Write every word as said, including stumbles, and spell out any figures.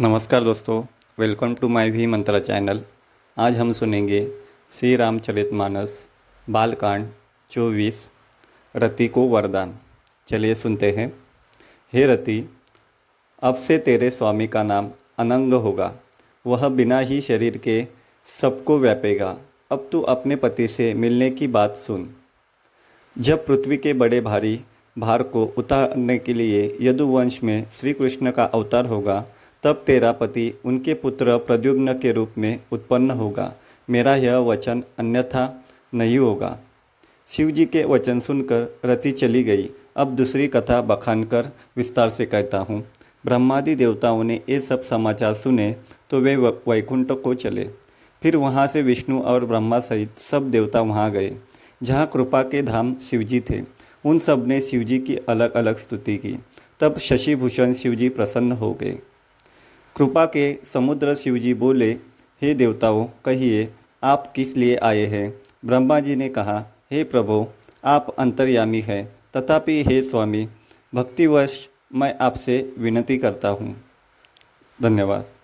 नमस्कार दोस्तों, welcome to my V Mantra channel. आज हम सुनेंगे श्री रामचरित मानस बालकांड चौबीस, रति को वरदान। चलिए सुनते हैं। हे रति, अब से तेरे स्वामी का नाम अनंग होगा। वह बिना ही शरीर के सबको व्यापेगा। अब तू अपने पति से मिलने की बात सुन। जब पृथ्वी के बड़े भारी भार को उतारने के लिए यदुवंश में श्री कृष्ण का अवतार होगा, तब तेरा पति उनके पुत्र प्रद्युम्न के रूप में उत्पन्न होगा। मेरा यह वचन अन्यथा नहीं होगा। शिवजी के वचन सुनकर रति चली गई। अब दूसरी कथा बखानकर विस्तार से कहता हूँ। ब्रह्मादि देवताओं ने ये सब समाचार सुने तो वे वैकुंठ को चले। फिर वहाँ से विष्णु और ब्रह्मा सहित सब देवता वहाँ गए, जहाँ कृपा के धाम शिवजी थे। उन सब ने शिवजी की अलग अलग स्तुति की। तब शशिभूषण शिवजी प्रसन्न हो गए। कृपा के समुद्र शिवजी बोले, हे देवताओं, कहिए आप किस लिए आए हैं। ब्रह्मा जी ने कहा, हे प्रभो, आप अंतर्यामी हैं, तथापि हे स्वामी, भक्तिवश मैं आपसे विनती करता हूँ। धन्यवाद।